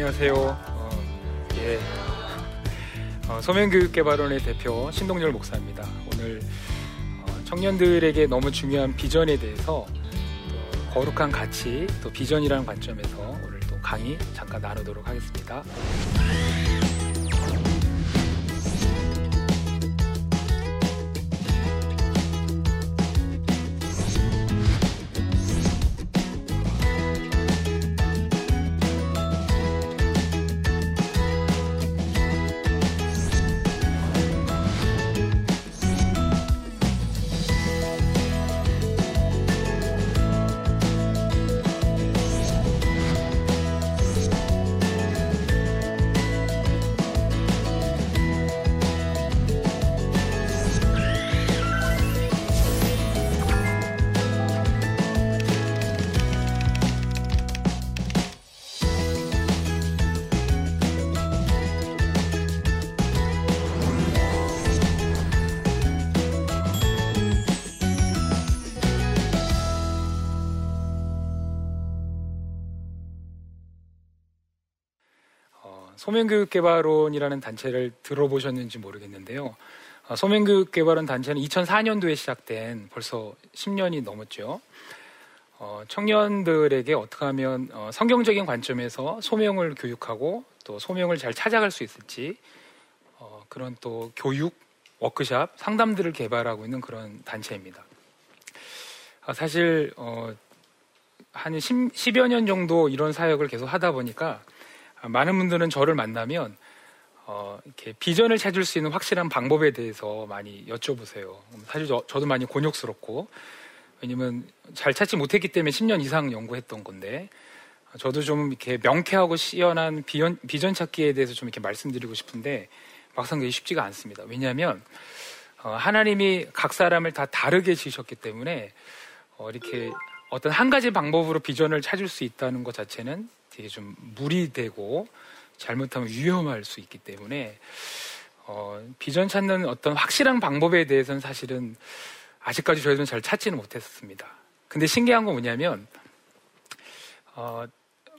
안녕하세요. 소명교육개발원의 대표 신동열 목사입니다. 오늘 청년들에게 너무 중요한 비전에 대해서 또 거룩한 가치, 또 비전이라는 관점에서 오늘 또 강의 잠깐 나누도록 하겠습니다. 소명교육개발원이라는 단체를 들어보셨는지 모르겠는데요. 소명교육개발원 단체는 2004년도에 시작된 벌써 10년이 넘었죠. 청년들에게 어떻게 하면 성경적인 관점에서 소명을 교육하고 또 소명을 잘 찾아갈 수 있을지 그런 또 교육, 워크샵, 상담들을 개발하고 있는 그런 단체입니다. 사실 한 10여 년 정도 이런 사역을 계속 하다 보니까 많은 분들은 저를 만나면 이렇게 비전을 찾을 수 있는 확실한 방법에 대해서 많이 여쭤보세요. 사실 저도 많이 곤욕스럽고, 왜냐면 잘 찾지 못했기 때문에 10년 이상 연구했던 건데, 저도 좀 이렇게 명쾌하고 시원한 비전 찾기에 대해서 좀 이렇게 말씀드리고 싶은데 막상 그게 쉽지가 않습니다. 왜냐하면 하나님이 각 사람을 다 다르게 지으셨기 때문에 이렇게 어떤 한 가지 방법으로 비전을 찾을 수 있다는 것 자체는 되게 좀 무리되고 잘못하면 위험할 수 있기 때문에 비전 찾는 어떤 확실한 방법에 대해서는 사실은 아직까지 저희들은 잘 찾지는 못했습니다. 근데 신기한 건 뭐냐면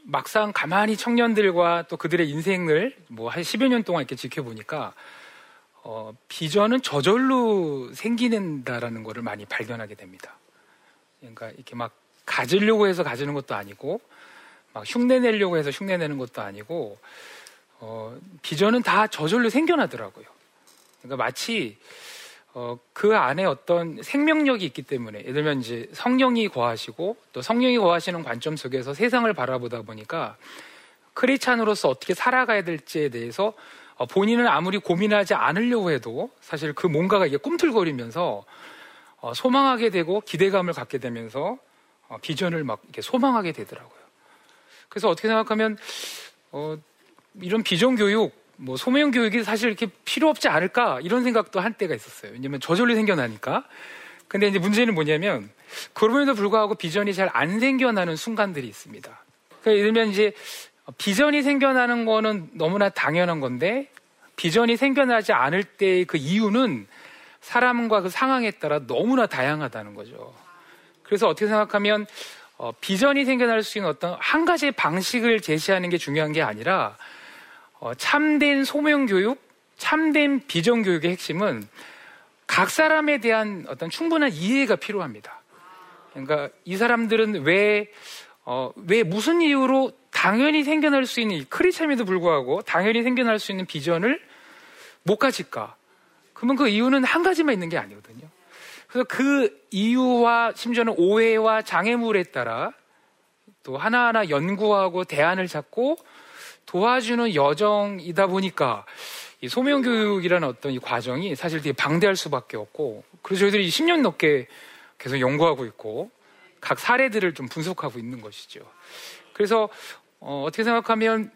막상 가만히 청년들과 또 그들의 인생을 뭐 한 10여 년 동안 이렇게 지켜보니까 비전은 저절로 생기는다라는 거를 많이 발견하게 됩니다. 그러니까 이렇게 막 가지려고 해서 가지는 것도 아니고 막 흉내내려고 해서 흉내내는 것도 아니고 비전은 다 저절로 생겨나더라고요. 그러니까 마치 그 안에 어떤 생명력이 있기 때문에, 예를 들면 이제 성령이 거하시고 또 성령이 거하시는 관점 속에서 세상을 바라보다 보니까 크리스찬으로서 어떻게 살아가야 될지에 대해서 본인은 아무리 고민하지 않으려고 해도 사실 그 뭔가가 이게 꿈틀거리면서 소망하게 되고 기대감을 갖게 되면서 비전을 막 이렇게 소망하게 되더라고요. 그래서 어떻게 생각하면 이런 비전 교육, 뭐 소명 교육이 사실 이렇게 필요 없지 않을까 이런 생각도 한 때가 있었어요. 왜냐면 저절로 생겨나니까. 근데 이제 문제는 뭐냐면 그럼에도 불구하고 비전이 잘 안 생겨나는 순간들이 있습니다. 그러니까 예를 들면 이제 비전이 생겨나는 거는 너무나 당연한 건데 비전이 생겨나지 않을 때의 그 이유는 사람과 그 상황에 따라 너무나 다양하다는 거죠. 그래서 어떻게 생각하면 비전이 생겨날 수 있는 어떤 한 가지 방식을 제시하는 게 중요한 게 아니라 참된 소명교육, 참된 비전교육의 핵심은 각 사람에 대한 어떤 충분한 이해가 필요합니다. 그러니까 이 사람들은 왜 무슨 이유로 당연히 생겨날 수 있는 이 크리스찬에도 불구하고 당연히 생겨날 수 있는 비전을 못 가질까? 그러면 그 이유는 한 가지만 있는 게 아니거든요. 그래서 그 이유와 심지어는 오해와 장애물에 따라 또 하나하나 연구하고 대안을 찾고 도와주는 여정이다 보니까 이 소명교육이라는 어떤 이 과정이 사실 되게 방대할 수밖에 없고, 그래서 저희들이 10년 넘게 계속 연구하고 있고 각 사례들을 좀 분석하고 있는 것이죠. 그래서 어떻게 생각하면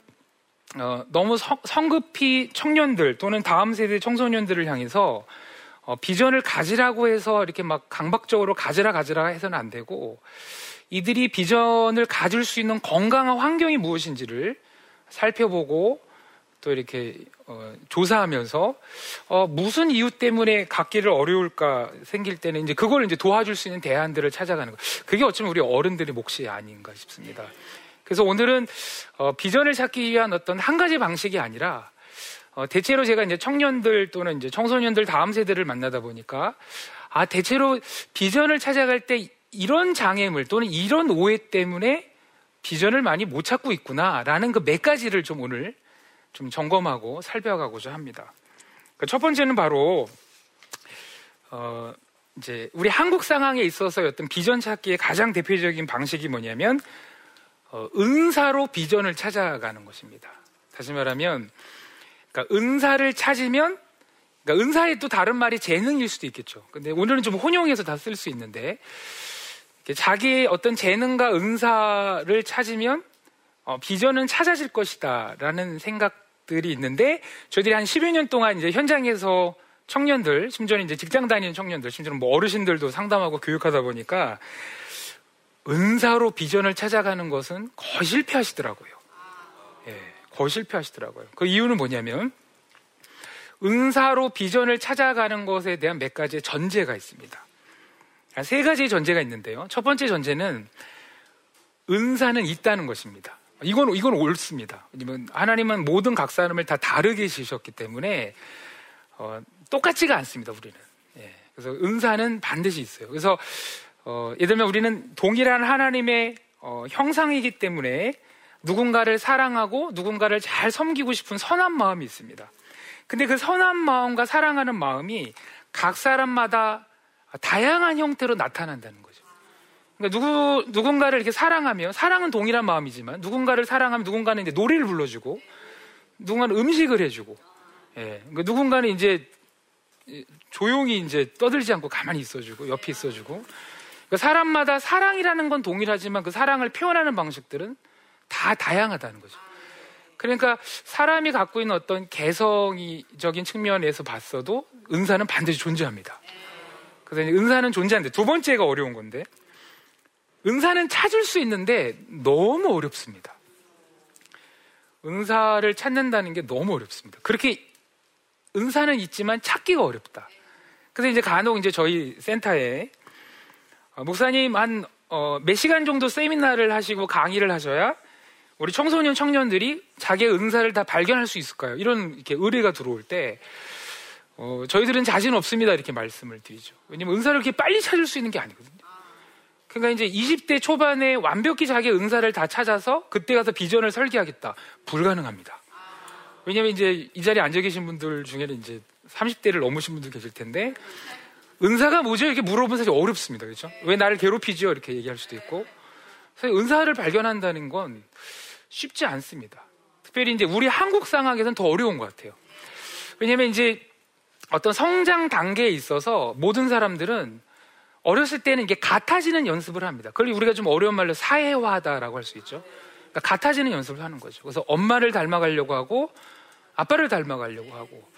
너무 성급히 청년들 또는 다음 세대 청소년들을 향해서 비전을 가지라고 해서 이렇게 막 강박적으로 가지라 해서는 안 되고, 이들이 비전을 가질 수 있는 건강한 환경이 무엇인지를 살펴보고 또 이렇게 조사하면서 무슨 이유 때문에 갖기를 어려울까 생길 때는 이제 그걸 이제 도와줄 수 있는 대안들을 찾아가는 거. 그게 어쩌면 우리 어른들의 몫이 아닌가 싶습니다. 그래서 오늘은 비전을 찾기 위한 어떤 한 가지 방식이 아니라 대체로 제가 이제 청년들 또는 이제 청소년들 다음 세대를 만나다 보니까 대체로 비전을 찾아갈 때 이런 장애물 또는 이런 오해 때문에 비전을 많이 못 찾고 있구나라는 그 몇 가지를 좀 오늘 좀 점검하고 살펴가고자 합니다. 첫 번째는 바로 이제 우리 한국 상황에 있어서 어떤 비전 찾기의 가장 대표적인 방식이 뭐냐면 은사로 비전을 찾아가는 것입니다. 다시 말하면 그러니까 은사를 찾으면, 그러니까 은사의 또 다른 말이 재능일 수도 있겠죠. 근데 오늘은 좀 혼용해서 다 쓸 수 있는데, 자기의 어떤 재능과 은사를 찾으면 비전은 찾아질 것이다 라는 생각들이 있는데, 저희들이 한 10여 년 동안 이제 현장에서 청년들, 심지어는 이제 직장 다니는 청년들, 심지어는 뭐 어르신들도 상담하고 교육하다 보니까 은사로 비전을 찾아가는 것은 거의 실패하시더라고요. 예, 거의 실패하시더라고요. 그 이유는 뭐냐면 은사로 비전을 찾아가는 것에 대한 몇 가지의 전제가 있습니다. 세 가지의 전제가 있는데요. 첫 번째 전제는 은사는 있다는 것입니다. 이건 옳습니다. 하나님은 모든 각 사람을 다 다르게 지으셨기 때문에 똑같지가 않습니다, 우리는. 예, 그래서 은사는 반드시 있어요. 그래서 예를 들면 우리는 동일한 하나님의 형상이기 때문에 누군가를 사랑하고 누군가를 잘 섬기고 싶은 선한 마음이 있습니다. 근데 그 선한 마음과 사랑하는 마음이 각 사람마다 다양한 형태로 나타난다는 거죠. 그러니까 누군가를 이렇게 사랑하며, 사랑은 동일한 마음이지만 누군가를 사랑하면 누군가는 이제 노래를 불러주고, 누군가는 음식을 해주고, 예, 그러니까 누군가는 이제 조용히 이제 떠들지 않고 가만히 있어주고, 옆에 있어주고. 그러니까 사람마다 사랑이라는 건 동일하지만 그 사랑을 표현하는 방식들은 다 다양하다는 거죠. 그러니까 사람이 갖고 있는 어떤 개성적인 측면에서 봤어도 은사는 반드시 존재합니다. 그래서 은사는 존재하는데, 두 번째가 어려운 건데, 은사는 찾을 수 있는데 너무 어렵습니다. 은사를 찾는다는 게 너무 어렵습니다. 그렇게 은사는 있지만 찾기가 어렵다. 그래서 이제 간혹 이제 저희 센터에 목사님 한 몇 시간 정도 세미나를 하시고 강의를 하셔야 우리 청소년 청년들이 자기의 은사를 다 발견할 수 있을까요? 이런 이렇게 의뢰가 들어올 때 저희들은 자신 없습니다, 이렇게 말씀을 드리죠. 왜냐면 은사를 이렇게 빨리 찾을 수 있는 게 아니거든요. 그러니까 이제 20대 초반에 완벽히 자기의 은사를 다 찾아서 그때 가서 비전을 설계하겠다, 불가능합니다. 왜냐면 이제 이 자리에 앉아 계신 분들 중에는 이제 30대를 넘으신 분들 계실 텐데, 은사가 뭐죠? 이렇게 물어보면 사실 어렵습니다. 그렇죠? 왜 나를 괴롭히죠? 이렇게 얘기할 수도 있고. 사실 은사를 발견한다는 건 쉽지 않습니다. 특별히 이제 우리 한국 상황에서는 더 어려운 것 같아요. 왜냐면 이제 어떤 성장 단계에 있어서 모든 사람들은 어렸을 때는 이게 같아지는 연습을 합니다. 그걸 우리가 좀 어려운 말로 사회화하다라고 할 수 있죠. 그러니까 같아지는 연습을 하는 거죠. 그래서 엄마를 닮아가려고 하고 아빠를 닮아가려고 하고.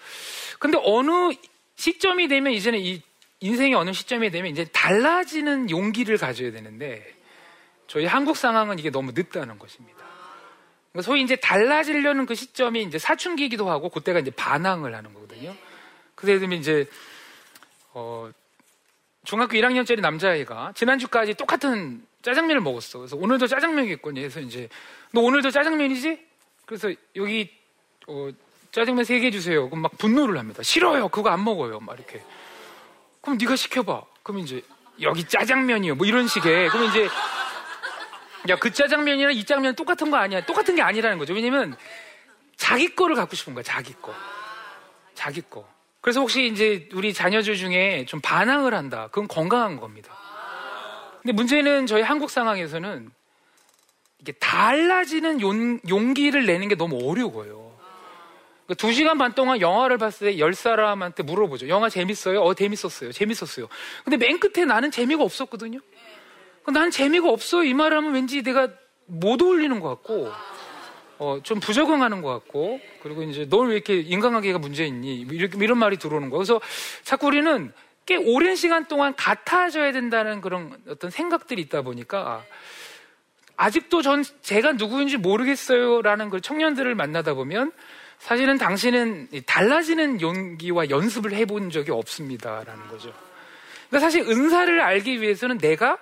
근데 어느 시점이 되면, 이제는 이 인생의 어느 시점이 되면 이제 달라지는 용기를 가져야 되는데, 저희 한국 상황은 이게 너무 늦다는 것입니다. 그러니까 소위 이제 달라지려는 그 시점이 이제 사춘기이기도 하고, 그때가 이제 반항을 하는 거거든요. 그때 되면 이제 중학교 1학년짜리 남자아이가 지난주까지 똑같은 짜장면을 먹었어. 그래서 오늘도 짜장면이겠거니 해서 이제, 너 오늘도 짜장면이지? 그래서 여기 짜장면 3개 주세요. 그럼 막 분노를 합니다. 싫어요, 그거 안 먹어요, 막 이렇게. 그럼 네가 시켜봐. 그럼 이제 여기 짜장면이요, 뭐 이런 식의. 그럼 이제 야, 그 짜장면이랑 이 짜장면 똑같은 거 아니야. 똑같은 게 아니라는 거죠. 왜냐면 자기 거를 갖고 싶은 거야, 자기 거. 자기 거. 그래서 혹시 이제 우리 자녀들 중에 좀 반항을 한다, 그건 건강한 겁니다. 근데 문제는 저희 한국 상황에서는 이게 달라지는 용기를 내는 게 너무 어려워요. 그러니까 2시간 반 동안 영화를 봤을 때 10사람한테 물어보죠. 영화 재밌어요? 재밌었어요. 재밌었어요. 근데 맨 끝에 나는 재미가 없었거든요. 난 재미가 없어요, 이 말을 하면 왠지 내가 못 어울리는 것 같고, 좀 부적응하는 것 같고, 그리고 이제 넌 왜 이렇게 인간관계가 문제 있니? 이런 말이 들어오는 거예요. 그래서 자꾸 우리는 꽤 오랜 시간 동안 같아져야 된다는 그런 어떤 생각들이 있다 보니까, 아직도 제가 누구인지 모르겠어요 라는 그 청년들을 만나다 보면, 사실은 당신은 달라지는 용기와 연습을 해본 적이 없습니다 라는 거죠. 그러니까 사실 은사를 알기 위해서는 내가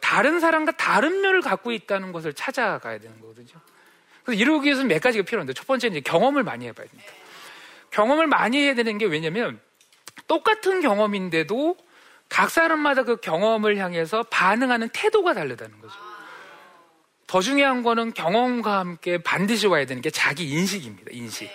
다른 사람과 다른 면을 갖고 있다는 것을 찾아가야 되는 거거든요. 그래서 이러기 위해서는 몇 가지가 필요한데, 첫 번째는 이제 경험을 많이 해봐야 됩니다. 경험을 많이 해야 되는 게 왜냐면, 똑같은 경험인데도 각 사람마다 그 경험을 향해서 반응하는 태도가 다르다는 거죠. 더 중요한 거는 경험과 함께 반드시 와야 되는 게 자기 인식입니다. 인식.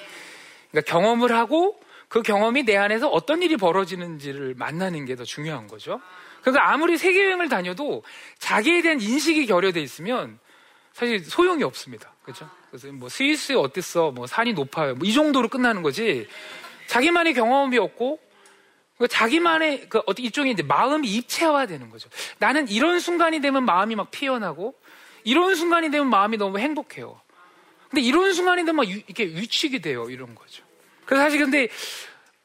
그러니까 경험을 하고 그 경험이 내 안에서 어떤 일이 벌어지는지를 만나는 게 더 중요한 거죠. 그러니까 아무리 세계여행을 다녀도 자기에 대한 인식이 결여돼 있으면 사실 소용이 없습니다. 그렇죠? 그래서 뭐 스위스에 어땠어? 뭐 산이 높아요. 뭐 이 정도로 끝나는 거지. 자기만의 경험이 없고 자기만의 그 어떤 일종의 이제 마음이 입체화되는 거죠. 나는 이런 순간이 되면 마음이 막 피어나고 이런 순간이 되면 마음이 너무 행복해요. 근데 이런 순간이 되면 막 이렇게 위축이 돼요. 이런 거죠. 그래서 사실 근데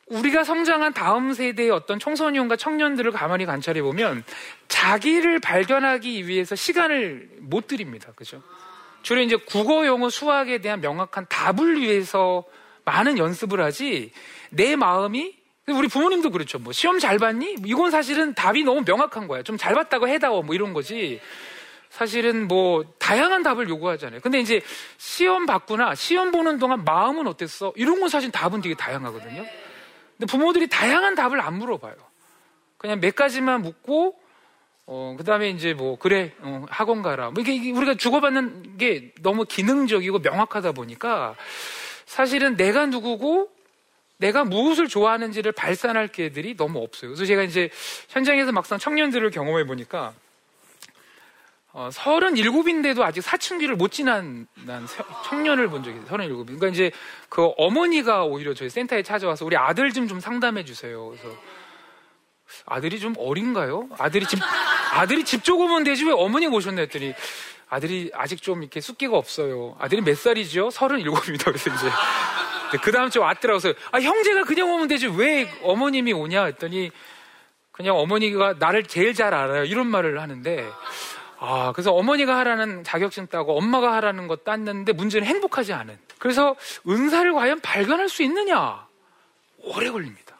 우리가 성장한 다음 세대의 어떤 청소년과 청년들을 가만히 관찰해 보면 자기를 발견하기 위해서 시간을 못 드립니다. 그죠? 주로 이제 국어, 영어, 수학에 대한 명확한 답을 위해서 많은 연습을 하지, 내 마음이, 우리 부모님도 그렇죠. 뭐 시험 잘 봤니? 이건 사실은 답이 너무 명확한 거야. 좀 잘 봤다고 해다오 뭐 이런 거지. 사실은 뭐 다양한 답을 요구하잖아요. 근데 이제 시험 봤구나, 시험 보는 동안 마음은 어땠어? 이런 건 사실 답은 되게 다양하거든요. 근데 부모들이 다양한 답을 안 물어봐요. 그냥 몇 가지만 묻고, 그다음에 이제 뭐 그래, 학원 가라. 뭐 이게 우리가 주고받는 게 너무 기능적이고 명확하다 보니까 사실은 내가 누구고 내가 무엇을 좋아하는지를 발산할 기회들이 너무 없어요. 그래서 제가 이제 현장에서 막상 청년들을 경험해 보니까 37인데도 아직 사춘기를 못 지난 난 청년을 본 적이 있어요. 37. 그러니까 이제 그 어머니가 오히려 저희 센터에 찾아와서 우리 아들 좀 상담해 주세요. 그래서 아들이 좀 어린가요? 아들이 집 조금은 되지 왜 어머니 모셨나 했더니 아들이 아직 좀 이렇게 숫기가 없어요. 아들이 몇 살이죠? 37입니다. 그래서 이제 그 다음 주에 왔더라고요. 아, 형제가 그냥 오면 되지 왜 어머님이 오냐 했더니 그냥 어머니가 나를 제일 잘 알아요. 이런 말을 하는데. 아, 그래서 어머니가 하라는 자격증 따고 엄마가 하라는 거 땄는데 문제는 행복하지 않은. 그래서 은사를 과연 발견할 수 있느냐? 오래 걸립니다.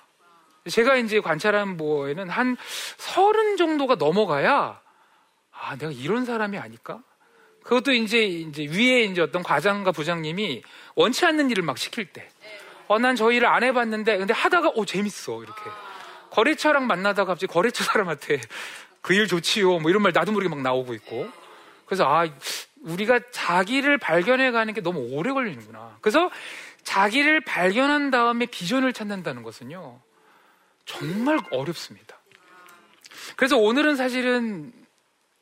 제가 이제 관찰한 거에는 한 30 정도가 넘어가야, 아, 내가 이런 사람이 아닐까? 그것도 이제 위에 이제 어떤 과장과 부장님이 원치 않는 일을 막 시킬 때. 난 저 일을 안 해봤는데, 근데 하다가, 재밌어. 이렇게. 거래처랑 만나다가 갑자기 거래처 사람한테 그 일 좋지요. 뭐 이런 말 나도 모르게 막 나오고 있고. 그래서 우리가 자기를 발견해가는 게 너무 오래 걸리는구나. 그래서 자기를 발견한 다음에 비전을 찾는다는 것은요, 정말 어렵습니다. 그래서 오늘은 사실은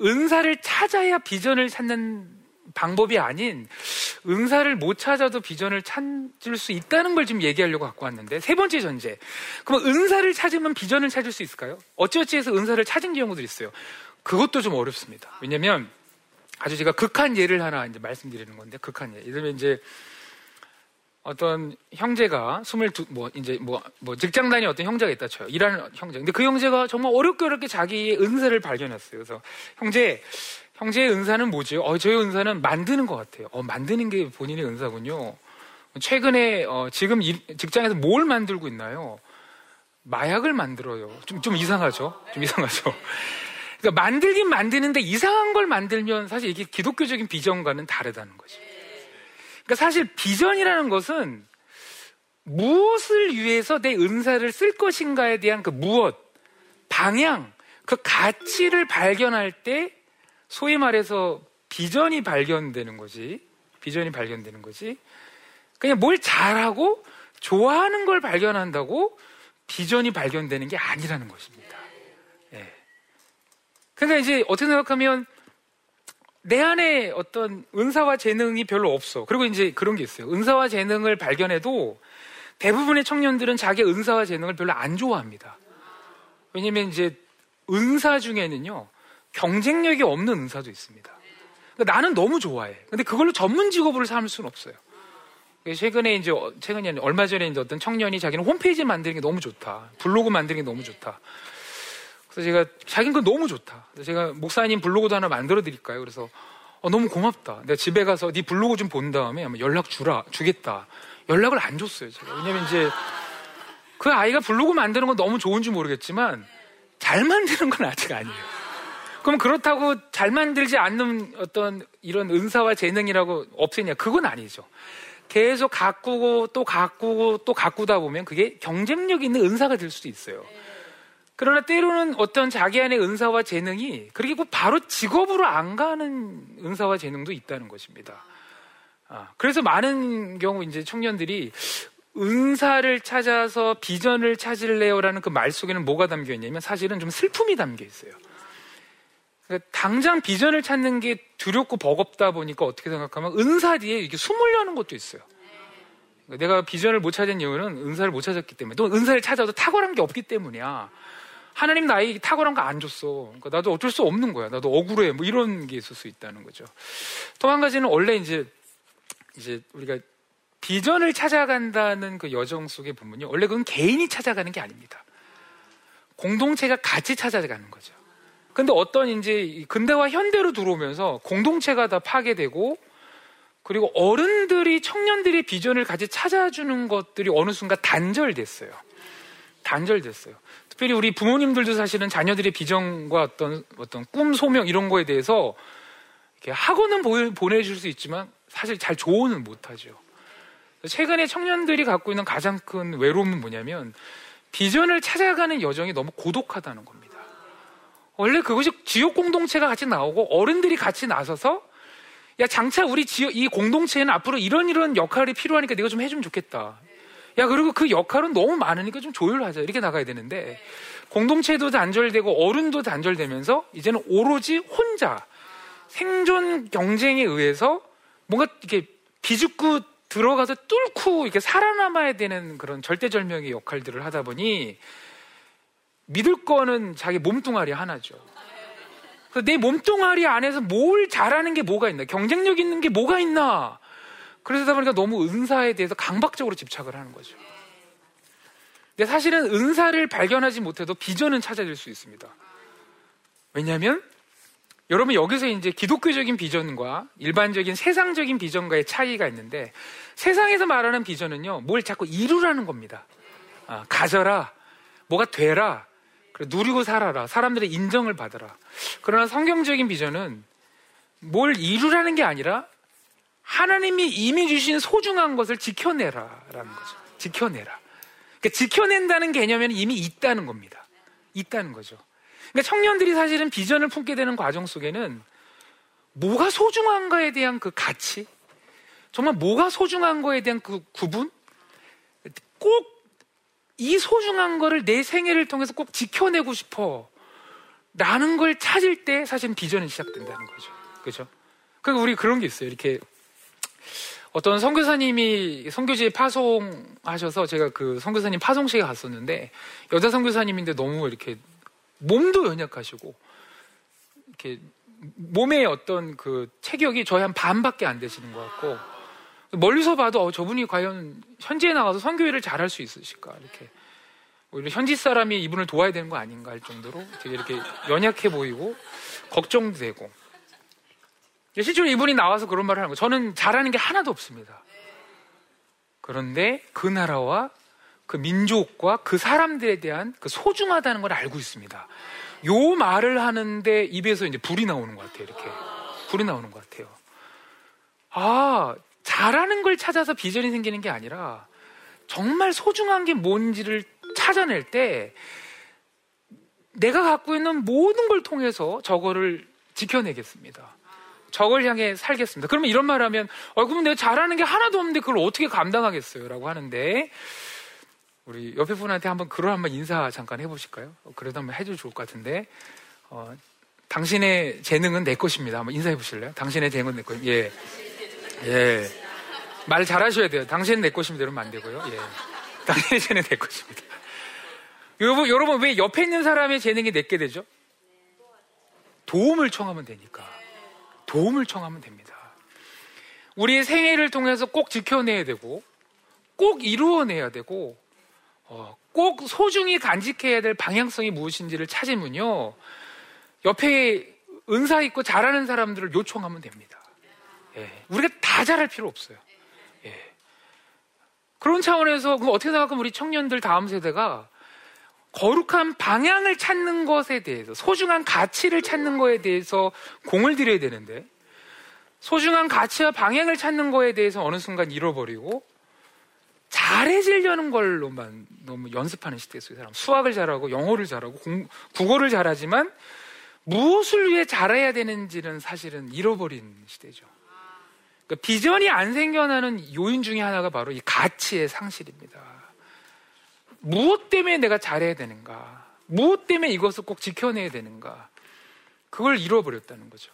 은사를 찾아야 비전을 찾는 방법이 아닌 은사를 못 찾아도 비전을 찾을 수 있다는 걸 지금 얘기하려고 갖고 왔는데, 세 번째 전제. 그럼 은사를 찾으면 비전을 찾을 수 있을까요? 어찌어찌해서 은사를 찾은 경우들이 있어요. 그것도 좀 어렵습니다. 왜냐면 아주 제가 극한 예를 하나 이제 말씀드리는 건데, 극한 예. 예를 들면 이제 어떤 형제가 22, 직장 다니는 어떤 형제가 있다 쳐요. 일하는 형제. 근데 그 형제가 정말 어렵게 자기의 은사를 발견했어요. 그래서 형제의 은사는 뭐죠? 저의 은사는 만드는 것 같아요. 만드는 게 본인의 은사군요. 최근에 지금 직장에서 뭘 만들고 있나요? 마약을 만들어요. 좀 이상하죠? 좀 이상하죠? 그러니까 만들긴 만드는데 이상한 걸 만들면 사실 이게 기독교적인 비전과는 다르다는 거죠. 그러니까 사실 비전이라는 것은 무엇을 위해서 내 은사를 쓸 것인가에 대한 그 무엇, 방향, 그 가치를 발견할 때 소위 말해서 비전이 발견되는 거지. 그냥 뭘 잘하고 좋아하는 걸 발견한다고 비전이 발견되는 게 아니라는 것입니다. 예. 그러니까 이제 어떻게 생각하면 내 안에 어떤 은사와 재능이 별로 없어. 그리고 이제 그런 게 있어요. 은사와 재능을 발견해도 대부분의 청년들은 자기 은사와 재능을 별로 안 좋아합니다. 왜냐면 이제 은사 중에는요, 경쟁력이 없는 은사도 있습니다. 그러니까 나는 너무 좋아해. 근데 그걸로 전문 직업으로 삼을 수는 없어요. 최근에 얼마 전에 이제 어떤 청년이 자기는 홈페이지 만드는 게 너무 좋다. 블로그 만드는 게 너무 좋다. 그래서 제가 자기는 그거 너무 좋다. 그래서 제가 목사님 블로그도 하나 만들어 드릴까요? 그래서 너무 고맙다. 내가 집에 가서 네 블로그 좀 본 다음에 아마 연락 주겠다. 연락을 안 줬어요, 제가. 왜냐면 이제 그 아이가 블로그 만드는 건 너무 좋은지 모르겠지만 잘 만드는 건 아직 아니에요. 그럼 그렇다고 잘 만들지 않는 어떤 이런 은사와 재능이라고 없애냐? 그건 아니죠. 계속 가꾸고 또 가꾸고 또 가꾸다 보면 그게 경쟁력 있는 은사가 될 수도 있어요. 그러나 때로는 어떤 자기 안의 은사와 재능이 그렇게 꼭 바로 직업으로 안 가는 은사와 재능도 있다는 것입니다. 그래서 많은 경우 이제 청년들이 은사를 찾아서 비전을 찾을래요라는 그 말 속에는 뭐가 담겨 있냐면 사실은 좀 슬픔이 담겨 있어요. 그러니까 당장 비전을 찾는 게 두렵고 버겁다 보니까 어떻게 생각하면 은사 뒤에 이렇게 숨으려는 것도 있어요. 그러니까 내가 비전을 못 찾은 이유는 은사를 못 찾았기 때문에, 또 은사를 찾아도 탁월한 게 없기 때문이야. 하나님 나에게 탁월한 거 안 줬어. 그러니까 나도 어쩔 수 없는 거야. 나도 억울해. 뭐 이런 게 있을 수 있다는 거죠. 또 한 가지는 원래 이제 우리가 비전을 찾아간다는 그 여정 속에 보면요, 원래 그건 개인이 찾아가는 게 아닙니다. 공동체가 같이 찾아가는 거죠. 근데 어떤 이제 근대와 현대로 들어오면서 공동체가 다 파괴되고, 그리고 어른들이 청년들의 비전을 같이 찾아주는 것들이 어느 순간 단절됐어요. 특별히 우리 부모님들도 사실은 자녀들의 비전과 어떤 꿈, 소명 이런 거에 대해서 이렇게 학원은 보내줄 수 있지만 사실 잘 조언은 못하죠. 최근에 청년들이 갖고 있는 가장 큰 외로움은 뭐냐면 비전을 찾아가는 여정이 너무 고독하다는 겁니다. 원래 그것이 지역 공동체가 같이 나오고 어른들이 같이 나서서, 야 장차 우리 지역 이 공동체에는 앞으로 이런 역할이 필요하니까 네가 좀 해주면 좋겠다. 야 그리고 그 역할은 너무 많으니까 좀 조율하자. 이렇게 나가야 되는데 공동체도 단절되고 어른도 단절되면서 이제는 오로지 혼자 생존 경쟁에 의해서 뭔가 이렇게 비집고 들어가서 뚫고 이렇게 살아남아야 되는 그런 절대절명의 역할들을 하다 보니 믿을 거는 자기 몸뚱아리 하나죠. 그래서 내 몸뚱아리 안에서 뭘 잘하는 게 뭐가 있나, 경쟁력 있는 게 뭐가 있나, 그러다 보니까 너무 은사에 대해서 강박적으로 집착을 하는 거죠. 근데 사실은 은사를 발견하지 못해도 비전은 찾아질 수 있습니다. 왜냐하면 여러분, 여기서 이제 기독교적인 비전과 일반적인 세상적인 비전과의 차이가 있는데, 세상에서 말하는 비전은요, 뭘 자꾸 이루라는 겁니다. 가져라, 뭐가 되라, 누리고 살아라, 사람들의 인정을 받아라. 그러나 성경적인 비전은 뭘 이루라는 게 아니라 하나님이 이미 주신 소중한 것을 지켜내라라는 거죠. 지켜내라. 그러니까 지켜낸다는 개념에는 이미 있다는 겁니다. 있다는 거죠. 그러니까 청년들이 사실은 비전을 품게 되는 과정 속에는 뭐가 소중한가에 대한 그 가치, 정말 뭐가 소중한 거에 대한 그 구분, 꼭 이 소중한 거를 내 생애를 통해서 꼭 지켜내고 싶어 라는 걸 찾을 때 사실은 비전이 시작된다는 거죠. 그렇죠? 그러니까 우리 그런 게 있어요. 이렇게 어떤 선교사님이 선교지에 파송하셔서, 제가 그 선교사님 파송식에 갔었는데, 여자 선교사님인데 너무 이렇게 몸도 연약하시고, 이렇게 몸의 어떤 그 체격이 저희 한 반밖에 안 되시는 것 같고, 멀리서 봐도 저분이 과연 현지에 나가서 선교회를 잘할 수 있으실까, 이렇게 오히려 현지 사람이 이분을 도와야 되는 거 아닌가 할 정도로 되게 이렇게 연약해 보이고 걱정되고. 실제로 이분이 나와서 그런 말을 하는 거예요. 저는 잘하는 게 하나도 없습니다. 그런데 그 나라와 그 민족과 그 사람들에 대한 그 소중하다는 걸 알고 있습니다. 요 말을 하는데 입에서 이제 불이 나오는 것 같아요. 이렇게 불이 나오는 것 같아요. 잘하는 걸 찾아서 비전이 생기는 게 아니라 정말 소중한 게 뭔지를 찾아낼 때 내가 갖고 있는 모든 걸 통해서 저거를 지켜내겠습니다. 저걸 향해 살겠습니다. 그러면 이런 말 하면 그럼 내가 잘하는 게 하나도 없는데 그걸 어떻게 감당하겠어요? 라고 하는데, 우리 옆에 분한테 한번 한번 인사 잠깐 해보실까요? 그래도 한번 해도 좋을 것 같은데, 당신의 재능은 내 것입니다. 한번 인사해 보실래요? 당신의 재능은 내 것입니다. 예. 말 잘하셔야 돼요. 당신은 내 것입니다. 이러면 안 되고요. 예. 당신의 재능은 내 것입니다. 여러분, 왜 옆에 있는 사람의 재능이 내게 되죠? 도움을 청하면 되니까. 도움을 청하면 됩니다. 우리의 생애를 통해서 꼭 지켜내야 되고, 꼭 이루어내야 되고, 꼭 소중히 간직해야 될 방향성이 무엇인지를 찾으면요, 옆에 은사 있고 잘하는 사람들을 요청하면 됩니다. 예. 우리가 다 잘할 필요 없어요. 예. 그런 차원에서 어떻게 생각하면 우리 청년들 다음 세대가 거룩한 방향을 찾는 것에 대해서, 소중한 가치를 찾는 것에 대해서 공을 들여야 되는데, 소중한 가치와 방향을 찾는 것에 대해서 어느 순간 잃어버리고 잘해지려는 걸로만 너무 연습하는 시대에 속에 사람, 수학을 잘하고 영어를 잘하고 국어를 잘하지만 무엇을 위해 잘해야 되는지는 사실은 잃어버린 시대죠. 그러니까 비전이 안 생겨나는 요인 중에 하나가 바로 이 가치의 상실입니다. 무엇 때문에 내가 잘해야 되는가? 무엇 때문에 이것을 꼭 지켜내야 되는가? 그걸 잃어버렸다는 거죠.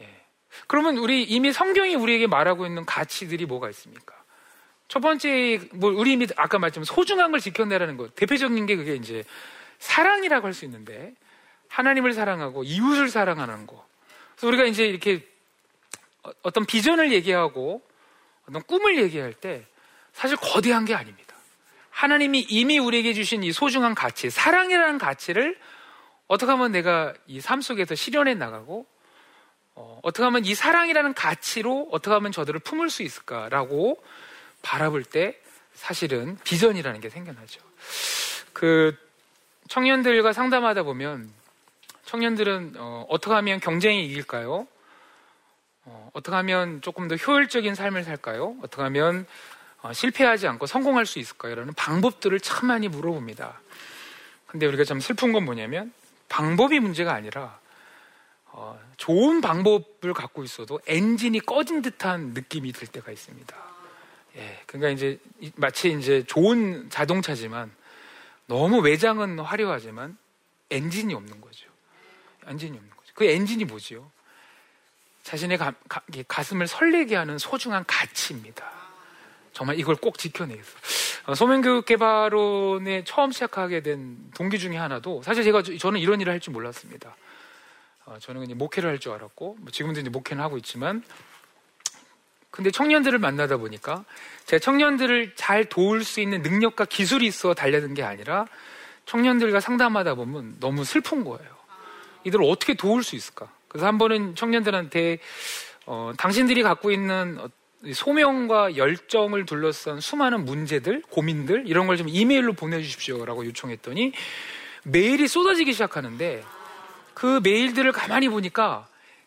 예. 그러면 우리 이미 성경이 우리에게 말하고 있는 가치들이 뭐가 있습니까? 첫 번째, 우리 이미 아까 말했지만 소중한 걸 지켜내라는 것. 대표적인 게 그게 이제 사랑이라고 할 수 있는데, 하나님을 사랑하고 이웃을 사랑하는 거. 그래서 우리가 이제 이렇게 어떤 비전을 얘기하고 어떤 꿈을 얘기할 때 사실 거대한 게 아닙니다. 하나님이 이미 우리에게 주신 이 소중한 가치, 사랑이라는 가치를 어떻게 하면 내가 이 삶 속에서 실현해 나가고, 어떻게 하면 이 사랑이라는 가치로 어떻게 하면 저들을 품을 수 있을까라고 바라볼 때 사실은 비전이라는 게 생겨나죠. 그 청년들과 상담하다 보면 청년들은 어떻게 하면 경쟁에 이길까요? 어떻게 하면 조금 더 효율적인 삶을 살까요? 어떻게 하면 실패하지 않고 성공할 수 있을까요? 라는 방법들을 참 많이 물어봅니다. 근데 우리가 참 슬픈 건 뭐냐면 방법이 문제가 아니라 좋은 방법을 갖고 있어도 엔진이 꺼진 듯한 느낌이 들 때가 있습니다. 예, 그러니까 이제 마치 이제 좋은 자동차지만 너무 외장은 화려하지만 엔진이 없는 거죠. 엔진이 없는 거죠. 그 엔진이 뭐지요? 자신의 가슴을 설레게 하는 소중한 가치입니다. 정말 이걸 꼭 지켜내서. 소명교육개발원에 처음 시작하게 된 동기 중에 하나도 사실 저는 이런 일을 할 줄 몰랐습니다. 저는 그냥 목회를 할 줄 알았고, 지금도 이제 목회는 하고 있지만. 근데 청년들을 만나다 보니까 제가 청년들을 잘 도울 수 있는 능력과 기술이 있어 달려든 게 아니라 청년들과 상담하다 보면 너무 슬픈 거예요. 이들을 어떻게 도울 수 있을까? 그래서 한 번은 청년들한테 당신들이 갖고 있는 소명과 열정을 둘러싼 수많은 문제들, 고민들 이런 걸 좀 이메일로 보내주십시오라고 요청했더니 메일이 쏟아지기 시작하는데, 그 메일들을 가만히 보니까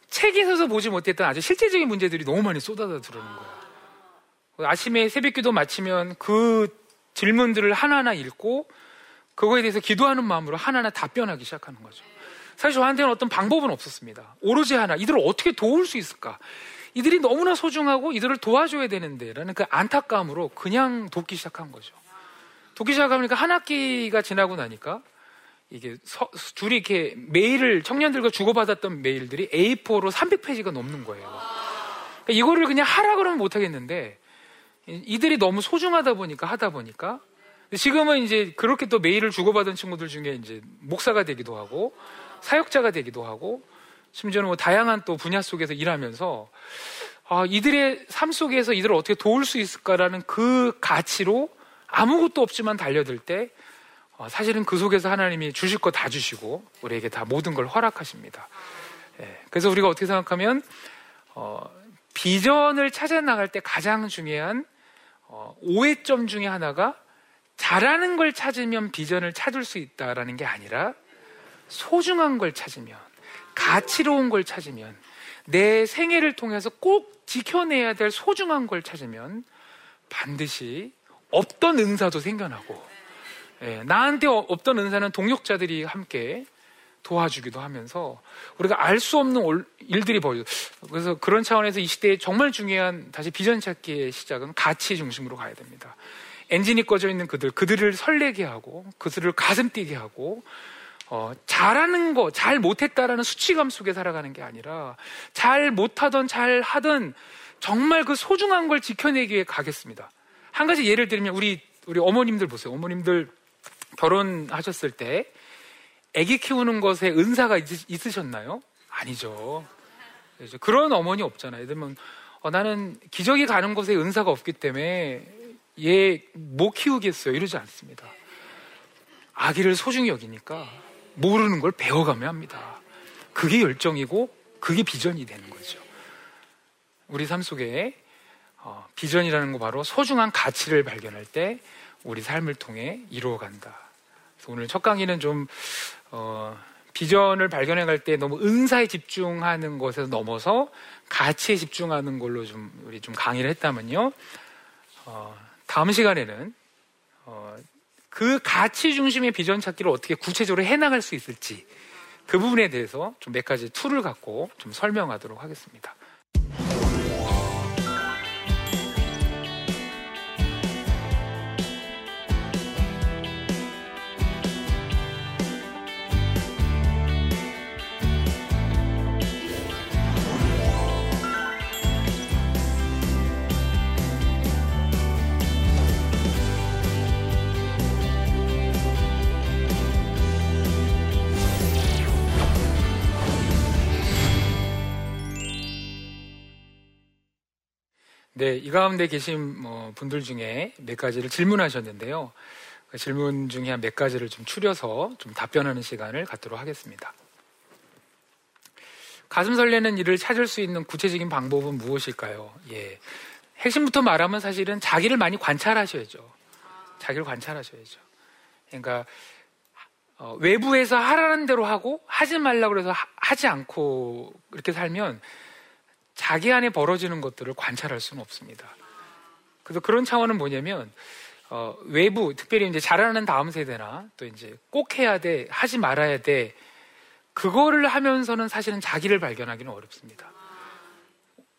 책에서 보지 못했던 아주 실제적인 문제들이 너무 많이 쏟아져 들어오는 거예요. 아침에 새벽기도 마치면 그 질문들을 하나하나 읽고 그거에 대해서 기도하는 마음으로 하나하나 답변하기 시작하는 거죠. 사실 저한테는 어떤 방법은 없었습니다. 오로지 하나, 이들을 어떻게 도울 수 있을까? 이들이 너무나 소중하고 이들을 도와줘야 되는데 라는 그 안타까움으로 그냥 돕기 시작한 거죠. 돕기 시작하니까 한 학기가 지나고 나니까 이게 둘이 이렇게 메일을, 청년들과 주고받았던 메일들이 A4로 300페이지가 넘는 거예요. 그러니까 이거를 그냥 하라 그러면 못 하겠는데, 이들이 너무 소중하다 보니까 하다 보니까 지금은 이제 그렇게 또 메일을 주고받은 친구들 중에 이제 목사가 되기도 하고 사역자가 되기도 하고, 심지어는 뭐 다양한 또 분야 속에서 일하면서 이들의 삶 속에서 이들을 어떻게 도울 수 있을까라는 그 가치로 아무것도 없지만 달려들 때 사실은 그 속에서 하나님이 주실 거 다 주시고 우리에게 다 모든 걸 허락하십니다. 예, 그래서 우리가 어떻게 생각하면 비전을 찾아 나갈 때 가장 중요한 오해점 중에 하나가 잘하는 걸 찾으면 비전을 찾을 수 있다라는 게 아니라, 소중한 걸 찾으면, 가치로운 걸 찾으면, 내 생애를 통해서 꼭 지켜내야 될 소중한 걸 찾으면 반드시 없던 은사도 생겨나고, 예, 나한테 없던 은사는 동역자들이 함께 도와주기도 하면서 우리가 알 수 없는 일들이 벌어져요. 그래서 그런 차원에서 이 시대에 정말 중요한 다시 비전 찾기의 시작은 가치 중심으로 가야 됩니다. 엔진이 꺼져 있는 그들을 설레게 하고 그들을 가슴 뛰게 하고, 잘하는 거, 잘 못했다라는 수치감 속에 살아가는 게 아니라 잘 못하던 잘 하던 정말 그 소중한 걸 지켜내기 위해 가겠습니다. 한 가지 예를 들면 우리 어머님들 보세요. 어머님들 결혼하셨을 때 아기 키우는 것에 은사가 있으셨나요? 아니죠. 그런 어머니 없잖아요. 예를 들면 나는 기저귀 가는 것에 은사가 없기 때문에 얘 못 키우겠어요, 이러지 않습니다. 아기를 소중히 여기니까 모르는 걸 배워가며 합니다. 그게 열정이고 그게 비전이 되는 거죠. 우리 삶 속에 비전이라는 거 바로 소중한 가치를 발견할 때 우리 삶을 통해 이루어간다 그래서 오늘 첫 강의는 좀 비전을 발견해갈 때 너무 은사에 집중하는 것에서 넘어서 가치에 집중하는 걸로 좀 우리 좀 강의를 했다면요. 다음 시간에는 그 가치 중심의 비전 찾기를 어떻게 구체적으로 해나갈 수 있을지 그 부분에 대해서 좀 몇 가지 툴을 갖고 좀 설명하도록 하겠습니다. 네, 이 가운데 계신 분들 중에 몇 가지를 질문하셨는데요. 그 질문 중에 한 몇 가지를 좀 추려서 좀 답변하는 시간을 갖도록 하겠습니다. 가슴 설레는 일을 찾을 수 있는 구체적인 방법은 무엇일까요? 예, 핵심부터 말하면 사실은 자기를 많이 관찰하셔야죠. 자기를 관찰하셔야죠. 그러니까 외부에서 하라는 대로 하고 하지 말라고 해서 하지 않고 이렇게 살면 자기 안에 벌어지는 것들을 관찰할 수는 없습니다. 그래서 그런 차원은 뭐냐면 외부, 특별히 이제 자라는 다음 세대나 또 이제 꼭 해야 돼, 하지 말아야 돼, 그거를 하면서는 사실은 자기를 발견하기는 어렵습니다.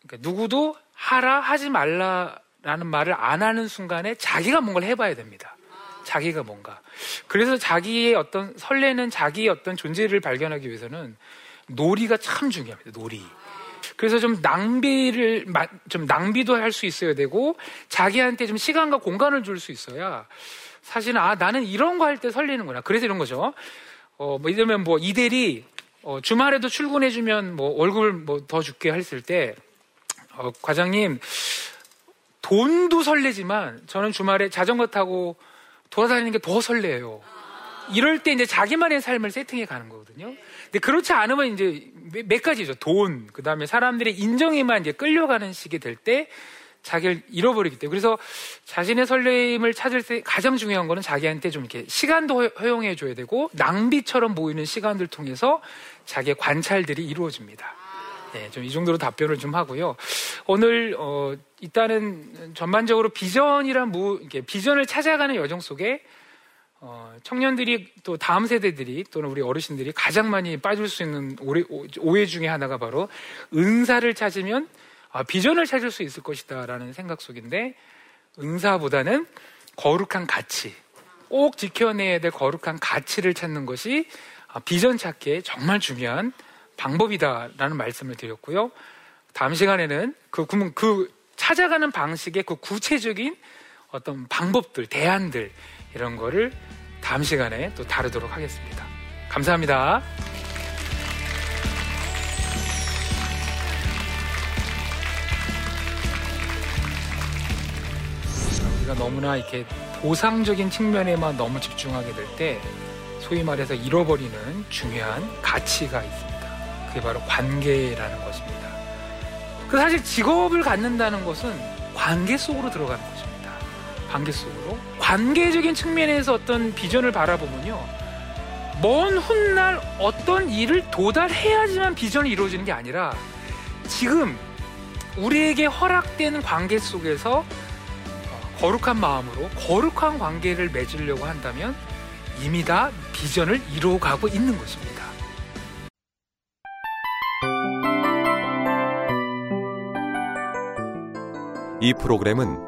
그러니까 누구도 하라, 하지 말라라는 말을 안 하는 순간에 자기가 뭔가를 해봐야 됩니다. 자기가 뭔가. 그래서 자기의 어떤 설레는 자기의 어떤 존재를 발견하기 위해서는 놀이가 참 중요합니다. 놀이. 그래서 좀 낭비도 할 수 있어야 되고, 자기한테 좀 시간과 공간을 줄 수 있어야, 사실은, 아, 나는 이런 거 할 때 설레는구나. 그래서 이런 거죠. 예를 들면 이 대리, 주말에도 출근해주면 월급을 더 줄게 했을 때, 과장님, 돈도 설레지만, 저는 주말에 자전거 타고 돌아다니는 게 더 설레요. 이럴 때 이제 자기만의 삶을 세팅해 가는 거거든요. 근데 그렇지 않으면 이제 몇 가지죠. 돈, 그 다음에 사람들의 인정에만 이제 끌려가는 식이 될 때 자기를 잃어버리기 때문에. 그래서 자신의 설렘을 찾을 때 가장 중요한 거는 자기한테 좀 이렇게 시간도 허용해 줘야 되고, 낭비처럼 보이는 시간들 통해서 자기의 관찰들이 이루어집니다. 네, 좀 이 정도로 답변을 좀 하고요. 오늘 일단은 전반적으로 비전을 찾아가는 여정 속에 청년들이 또 다음 세대들이 또는 우리 어르신들이 가장 많이 빠질 수 있는 오해 중에 하나가 바로 은사를 찾으면 비전을 찾을 수 있을 것이다 라는 생각 속인데, 은사보다는 거룩한 가치, 꼭 지켜내야 될 거룩한 가치를 찾는 것이 비전 찾기에 정말 중요한 방법이다 라는 말씀을 드렸고요. 다음 시간에는 그 찾아가는 방식의 그 구체적인 어떤 방법들, 대안들, 이런 거를 다음 시간에 또 다루도록 하겠습니다. 감사합니다. 우리가 너무나 이렇게 보상적인 측면에만 너무 집중하게 될 때 소위 말해서 잃어버리는 중요한 가치가 있습니다. 그게 바로 관계라는 것입니다. 그 사실 직업을 갖는다는 것은 관계 속으로 들어가는 것입니다. 관계 속으로. 관계적인 측면에서 어떤 비전을 바라보면요, 먼 훗날 어떤 일을 도달해야지만 비전이 이루어지는 게 아니라 지금 우리에게 허락되는 관계 속에서 거룩한 마음으로 거룩한 관계를 맺으려고 한다면 이미 다 비전을 이루어가고 있는 것입니다. 이 프로그램은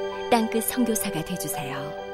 땅끝 선교사가 되어주세요.